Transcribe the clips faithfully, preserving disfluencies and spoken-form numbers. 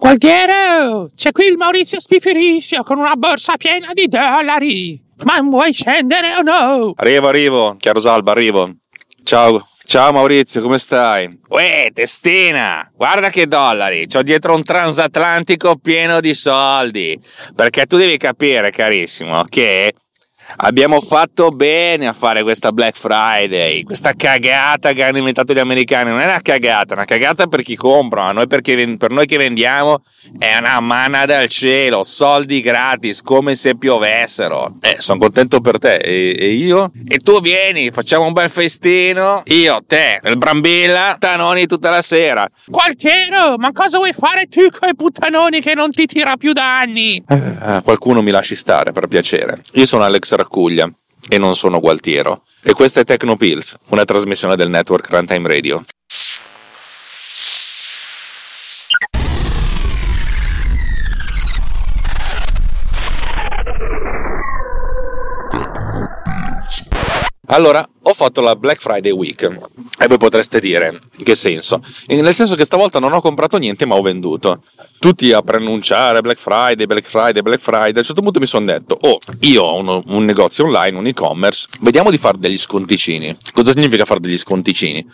Gualtiero, c'è qui il Maurizio Spifirisio con una borsa piena di dollari. Ma vuoi scendere o no? Arrivo, arrivo, Chiarosalba, arrivo. Ciao. Ciao Maurizio, come stai? Uè, testina, guarda che dollari, c'ho dietro un transatlantico pieno di soldi, perché tu devi capire, carissimo, che abbiamo fatto bene a fare questa Black Friday, questa cagata che hanno inventato gli americani. Non è una cagata, è una cagata per chi compra, ma noi perché, per noi che vendiamo è una manna dal cielo, soldi gratis, come se piovessero. Eh, sono contento per te e, e io? E tu vieni, facciamo un bel festino, io, te, il Brambilla, Tanoni tutta la sera. Gualtiero, ma cosa vuoi fare tu coi puttanoni che non ti tira più da anni? Eh, qualcuno mi lasci stare, per piacere. Io sono Alex Raccuglia e non sono Gualtiero, e questa è Tecnopills, una trasmissione del network Runtime Radio. Allora, ho fatto la Black Friday Week, e voi potreste dire, in che senso? Nel senso che stavolta non ho comprato niente ma ho venduto. Tutti a preannunciare Black Friday, Black Friday, Black Friday. A un certo punto mi sono detto, oh, io ho uno, un negozio online, un e-commerce, vediamo di fare degli sconticini. Cosa significa fare degli sconticini?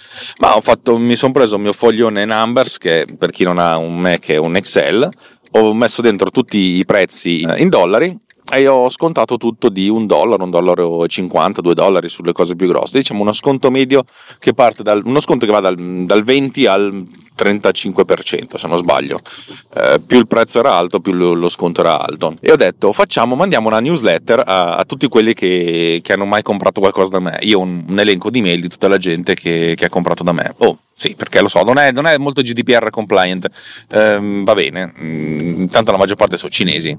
Ma ho fatto, mi sono preso il mio foglione Numbers, che per chi non ha un Mac è un Excel, ho messo dentro tutti i prezzi in dollari, e ho scontato tutto di un dollaro, un dollaro e cinquanta, due dollari sulle cose più grosse, diciamo uno sconto medio che parte dal, uno sconto che va dal, dal venti al trentacinque per cento se non sbaglio, eh, più il prezzo era alto più lo sconto era alto, e ho detto facciamo, mandiamo una newsletter a, a tutti quelli che, che hanno mai comprato qualcosa da me. Io ho un, un elenco di mail di tutta la gente che, che ha comprato da me. Oh sì, perché lo so, non è, non è molto G D P R compliant, ehm, va bene, mh, tanto la maggior parte sono cinesi.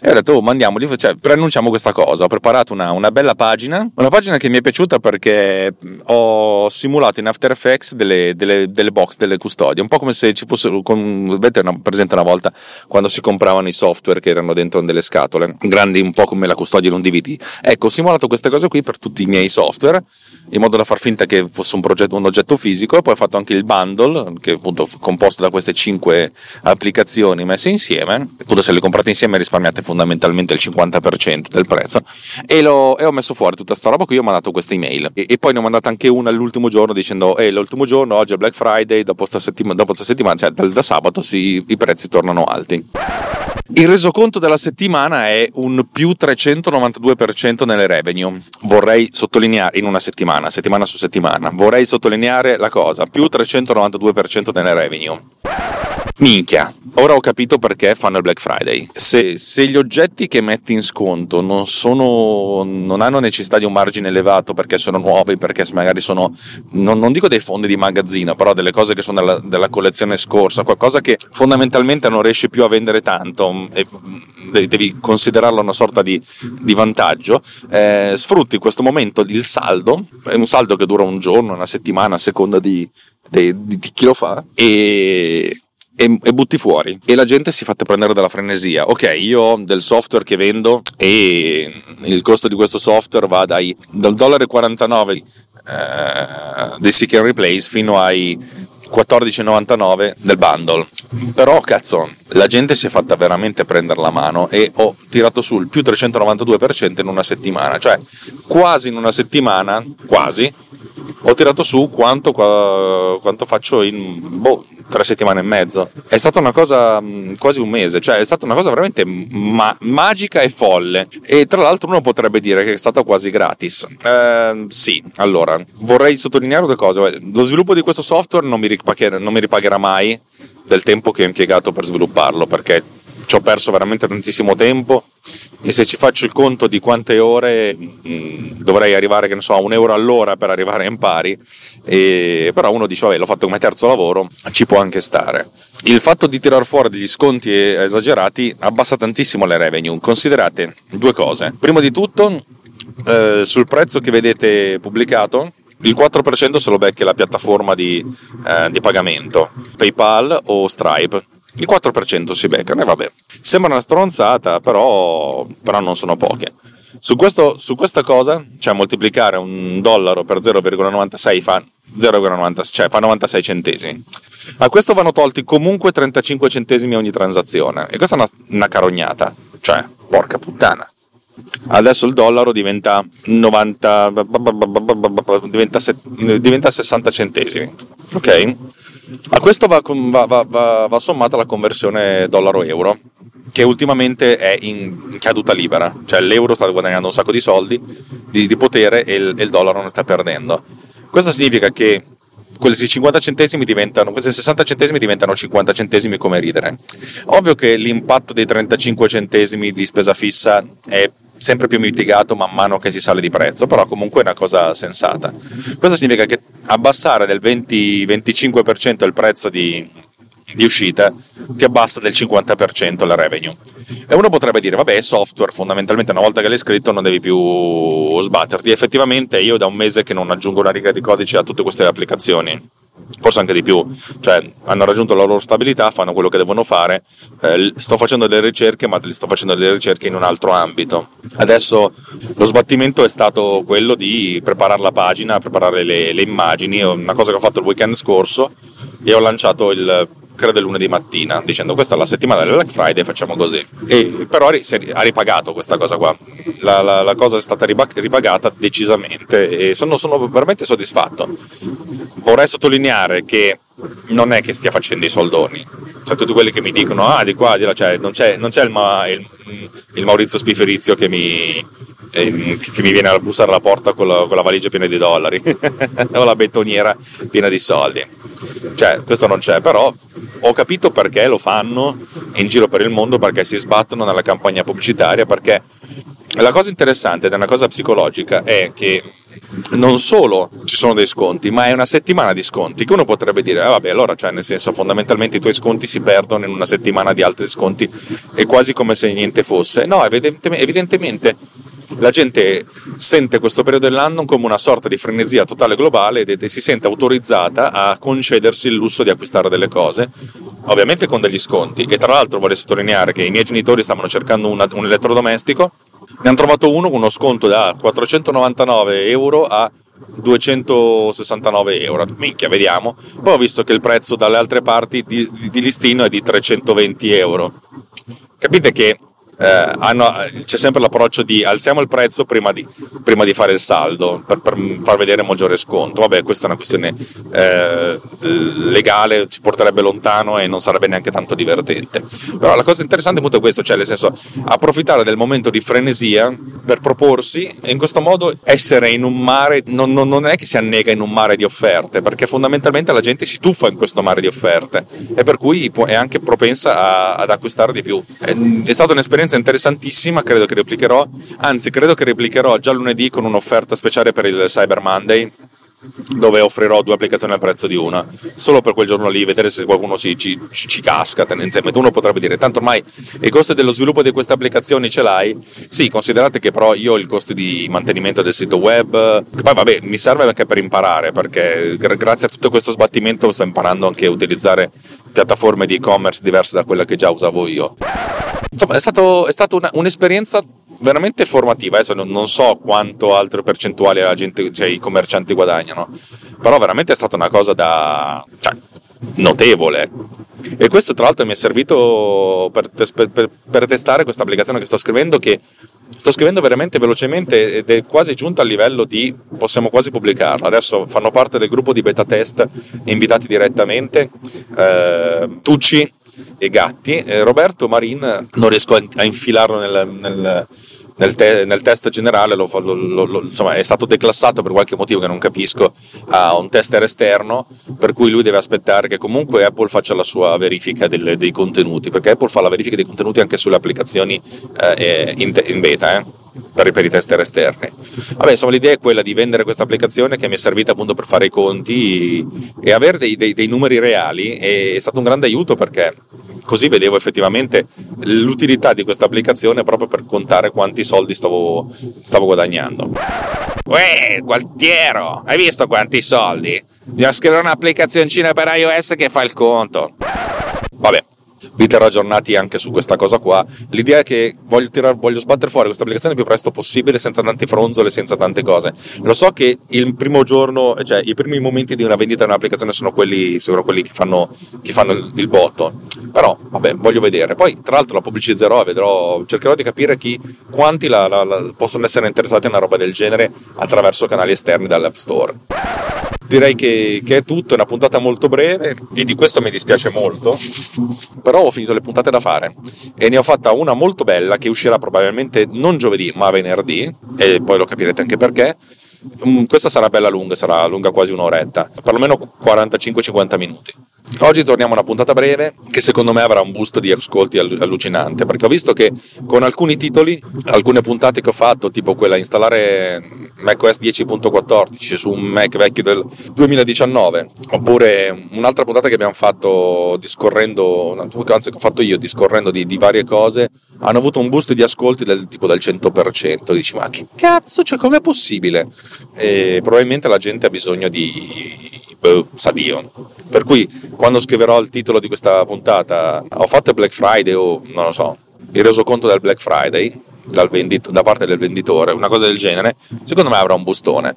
E ho detto oh, mandiamoli, cioè, preannunciamo questa cosa. Ho preparato una, una bella pagina, una pagina che mi è piaciuta perché ho simulato in After Effects delle, delle, delle box, delle custodie, un po' come se ci fossero, vedete presente una volta quando si compravano i software che erano dentro delle scatole grandi, un po' come la custodia di un D V D. Ecco, ho simulato queste cose qui per tutti i miei software in modo da far finta che fosse un, progetto, un oggetto fisico, e poi ho fatto anche il bundle che appunto è composto da queste cinque applicazioni messe insieme, appunto se le comprate insieme risparmiate fondamentalmente il cinquanta per cento del prezzo, e, l'ho, e ho messo fuori tutta sta roba qui. Io ho mandato questa email e, e poi ne ho mandata anche una all'ultimo giorno dicendo eh, l'ultimo giorno, oggi è Black Friday, dopo sta settima, dopo sta settimana, cioè da, da sabato sì, i prezzi tornano alti. Il resoconto della settimana è un più trecentonovantadue per cento nelle revenue. Vorrei sottolineare, in una settimana, settimana su settimana, vorrei sottolineare la cosa, più trecentonovantadue per cento nelle revenue. Minchia, ora ho capito perché fanno il Black Friday. Se, se gli oggetti che metti in sconto non sono, non hanno necessità di un margine elevato perché sono nuovi, perché magari sono, non, non dico dei fondi di magazzino, però delle cose che sono della, della collezione scorsa, qualcosa che fondamentalmente non riesci più a vendere tanto e devi considerarlo una sorta di, di vantaggio, eh, sfrutti questo momento il saldo, è un saldo che dura un giorno, una settimana, a seconda di, di, di chi lo fa, e... E, e butti fuori, e la gente si è fatta prendere dalla frenesia. Ok, io ho del software che vendo e il costo di questo software va dai dal dollaro e quarantanove uh, dei Seek and Replace fino ai quattordici virgola novantanove del bundle. Però cazzo, la gente si è fatta veramente prendere la mano e ho tirato su il più trecentonovantadue per cento in una settimana, cioè quasi in una settimana, quasi ho tirato su quanto, quanto faccio in boh, tre settimane e mezzo. È stata una cosa quasi un mese, cioè è stata una cosa veramente ma- magica e folle, e tra l'altro uno potrebbe dire che è stato quasi gratis. Eh, sì, allora vorrei sottolineare due cose. Lo sviluppo di questo software non mi ripagherà, non mi ripagherà mai del tempo che ho impiegato per svilupparlo, perché ci ho perso veramente tantissimo tempo, e se ci faccio il conto di quante ore mh, dovrei arrivare, che ne so, a un euro all'ora per arrivare in pari, e, però uno dice vabbè, l'ho fatto come terzo lavoro, ci può anche stare. Il fatto di tirar fuori degli sconti esagerati abbassa tantissimo le revenue. Considerate due cose: prima di tutto eh, sul prezzo che vedete pubblicato il quattro per cento se lo becca la piattaforma di, eh, di pagamento PayPal o Stripe. Il quattro per cento si beccano, e vabbè, sembra una stronzata, però, però non sono poche. Su, questo, su questa cosa, cioè moltiplicare un dollaro per zero virgola novantasei fa, zero virgola novanta, cioè fa novantasei centesimi. A questo vanno tolti comunque trentacinque centesimi ogni transazione. E questa è una, una carognata. Cioè, porca puttana. Adesso il dollaro diventa novanta, diventa, diventa sessanta centesimi. Ok? A questo va, va, va, va, va sommata la conversione dollaro-euro, che ultimamente è in caduta libera, cioè l'euro sta guadagnando un sacco di soldi, di, di potere, e il, e il dollaro ne sta perdendo. Questo significa che questi cinquanta centesimi diventano, questi sessanta centesimi diventano cinquanta centesimi, come ridere. Ovvio che l'impatto dei trentacinque centesimi di spesa fissa è sempre più mitigato man mano che si sale di prezzo, però comunque è una cosa sensata. Questo significa che abbassare del venti venticinque per cento il prezzo di, di uscita ti abbassa del cinquanta per cento la revenue. E uno potrebbe dire, vabbè, software, fondamentalmente una volta che l'hai scritto non devi più sbatterti. Effettivamente io da un mese che non aggiungo una riga di codice a tutte queste applicazioni, forse anche di più, cioè hanno raggiunto la loro stabilità, fanno quello che devono fare. Eh, sto facendo delle ricerche, ma sto facendo delle ricerche in un altro ambito. Adesso lo sbattimento è stato quello di preparare la pagina, preparare le, le immagini, una cosa che ho fatto il weekend scorso, e ho lanciato il credo il lunedì mattina dicendo questa è la settimana del Black Friday, facciamo così. E però ha ripagato questa cosa qua, la, la, la cosa è stata ripagata decisamente, e sono, sono veramente soddisfatto. Vorrei sottolineare che non è che stia facendo i soldoni, cioè tutti quelli che mi dicono ah di qua di là, cioè non c'è, non c'è il, ma, il, il Maurizio Spiferizio che mi eh, che mi viene a bussare alla porta con la, con la valigia piena di dollari o la betoniera piena di soldi, cioè questo non c'è. Però ho capito perché lo fanno in giro per il mondo, perché si sbattono nella campagna pubblicitaria, perché la cosa interessante ed è una cosa psicologica è che non solo ci sono dei sconti, ma è una settimana di sconti, che uno potrebbe dire ah, vabbè, allora, cioè nel senso, fondamentalmente i tuoi sconti si perdono in una settimana di altri sconti, è quasi come se niente fosse. No, evidentemente, evidentemente la gente sente questo periodo dell'anno come una sorta di frenesia totale globale ed si sente autorizzata a concedersi il lusso di acquistare delle cose, ovviamente con degli sconti. E tra l'altro vorrei sottolineare che i miei genitori stavano cercando una, un elettrodomestico, ne hanno trovato uno con uno sconto da quattrocentonovantanove euro a duecentosessantanove euro. Minchia, vediamo. Poi ho visto che il prezzo dalle altre parti di, di, di listino è di trecentoventi euro. Capite che eh, hanno, c'è sempre l'approccio di alziamo il prezzo prima di, prima di fare il saldo per, per far vedere maggiore sconto. Vabbè, questa è una questione eh, legale, ci porterebbe lontano e non sarebbe neanche tanto divertente. Però la cosa interessante appunto è questo, cioè nel senso approfittare del momento di frenesia per proporsi, e in questo modo essere in un mare, non, non, non è che si annega in un mare di offerte, perché fondamentalmente la gente si tuffa in questo mare di offerte e per cui è anche propensa a, ad acquistare di più. È, è stata un'esperienza interessantissima, credo che replicherò, anzi credo che replicherò già lunedì con un'offerta speciale per il Cyber Monday, dove offrirò due applicazioni al prezzo di una, solo per quel giorno lì, vedere se qualcuno si, ci, ci casca. Tendenzialmente uno potrebbe dire tanto ormai i costi dello sviluppo di queste applicazioni ce l'hai. Sì, considerate che però io ho il costo di mantenimento del sito web, che poi vabbè mi serve anche per imparare, perché grazie a tutto questo sbattimento sto imparando anche a utilizzare piattaforme di e-commerce diverse da quella che già usavo io. Insomma, è stato, è stata una, un'esperienza veramente formativa. Adesso non, non so quanto altre percentuali la gente, cioè i commercianti guadagnano, però veramente è stata una cosa da, cioè, notevole. E questo tra l'altro mi è servito per, per, per testare questa applicazione che sto scrivendo, che sto scrivendo veramente velocemente ed è quasi giunta al livello di possiamo quasi pubblicarla. Adesso fanno parte del gruppo di beta test invitati direttamente eh, Tucci e Gatti, eh, Roberto Marin non riesco a, in- a infilarlo nel, nel, nel, te- nel test generale, lo, lo, lo, lo, insomma è stato declassato per qualche motivo che non capisco a un tester esterno, per cui lui deve aspettare che comunque Apple faccia la sua verifica del, dei contenuti, perché Apple fa la verifica dei contenuti anche sulle applicazioni eh, in, te- in beta eh. Per, per i tester esterni. Vabbè, insomma, l'idea è quella di vendere questa applicazione che mi è servita appunto per fare i conti e, e avere dei, dei, dei numeri reali. E è stato un grande aiuto, perché così vedevo effettivamente l'utilità di questa applicazione proprio per contare quanti soldi stavo, stavo guadagnando. Uè, Gualtiero, hai visto quanti soldi? Bisogna scrivere un'applicazioncina per iOS che fa il conto. Vabbè, vi terrò aggiornati anche su questa cosa qua. L'idea è che voglio, tirar, voglio sbattere fuori questa applicazione il più presto possibile, senza tante fronzole, senza tante cose. Lo so che il primo giorno, cioè i primi momenti di una vendita di un'applicazione sono quelli, sono quelli che fanno, che fanno il, il botto, però vabbè, voglio vedere. Poi tra l'altro la pubblicizzerò e vedrò, cercherò di capire chi, quanti la, la, la, possono essere interessati a una roba del genere attraverso canali esterni dall'App Store. Direi che, che è tutto, è una puntata molto breve e di questo mi dispiace molto, però ho finito le puntate da fare e ne ho fatta una molto bella che uscirà probabilmente non giovedì ma venerdì, e poi lo capirete anche perché. Questa sarà bella lunga, sarà lunga quasi un'oretta, perlomeno quarantacinque cinquanta minuti. Oggi torniamo a una puntata breve che secondo me avrà un boost di ascolti allucinante, perché ho visto che con alcuni titoli, alcune puntate che ho fatto, tipo quella installare macOS dieci punto quattordici su un Mac vecchio del duemiladiciannove, oppure un'altra puntata che abbiamo fatto discorrendo, anzi che ho fatto io discorrendo di, di varie cose, hanno avuto un boost di ascolti del tipo del cento per cento. Dici, ma che cazzo, cioè com'è possibile? E probabilmente la gente ha bisogno di boh, sa Dio. Per cui quando scriverò il titolo di questa puntata, ho fatto Black Friday o non lo so, il resoconto del Black Friday dal vendit- da parte del venditore, una cosa del genere, secondo me avrà un bustone.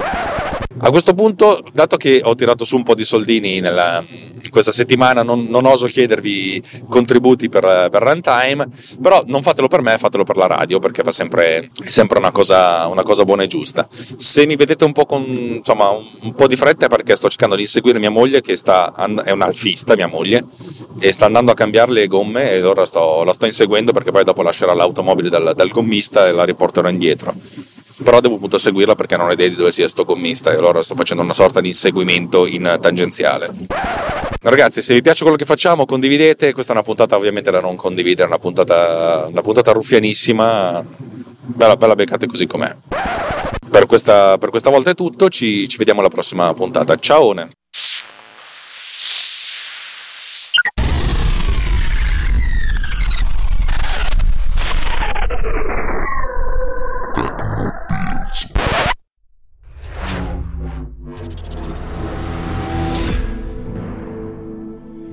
A questo punto, dato che ho tirato su un po' di soldini nella, questa settimana, non, non oso chiedervi contributi per, per Runtime, però non fatelo per me, fatelo per la radio, perché fa sempre, è sempre una cosa, una cosa buona e giusta. Se mi vedete un po' con, insomma, un, un po' di fretta, è perché sto cercando di seguire mia moglie, che sta, è un'alfista, mia moglie, e sta andando a cambiare le gomme, e ora sto, la sto inseguendo, perché poi dopo lascerà l'automobile dal, dal gommista e la riporterò indietro. Però devo appunto seguirla perché non ho idea di dove sia sto gommista, e allora sto facendo una sorta di inseguimento in tangenziale. Ragazzi, se vi piace quello che facciamo, condividete. Questa è una puntata ovviamente da non condividere, una puntata, una puntata ruffianissima, bella bella beccate così com'è. Per questa, per questa volta è tutto, ci, ci vediamo alla prossima puntata. Ciao!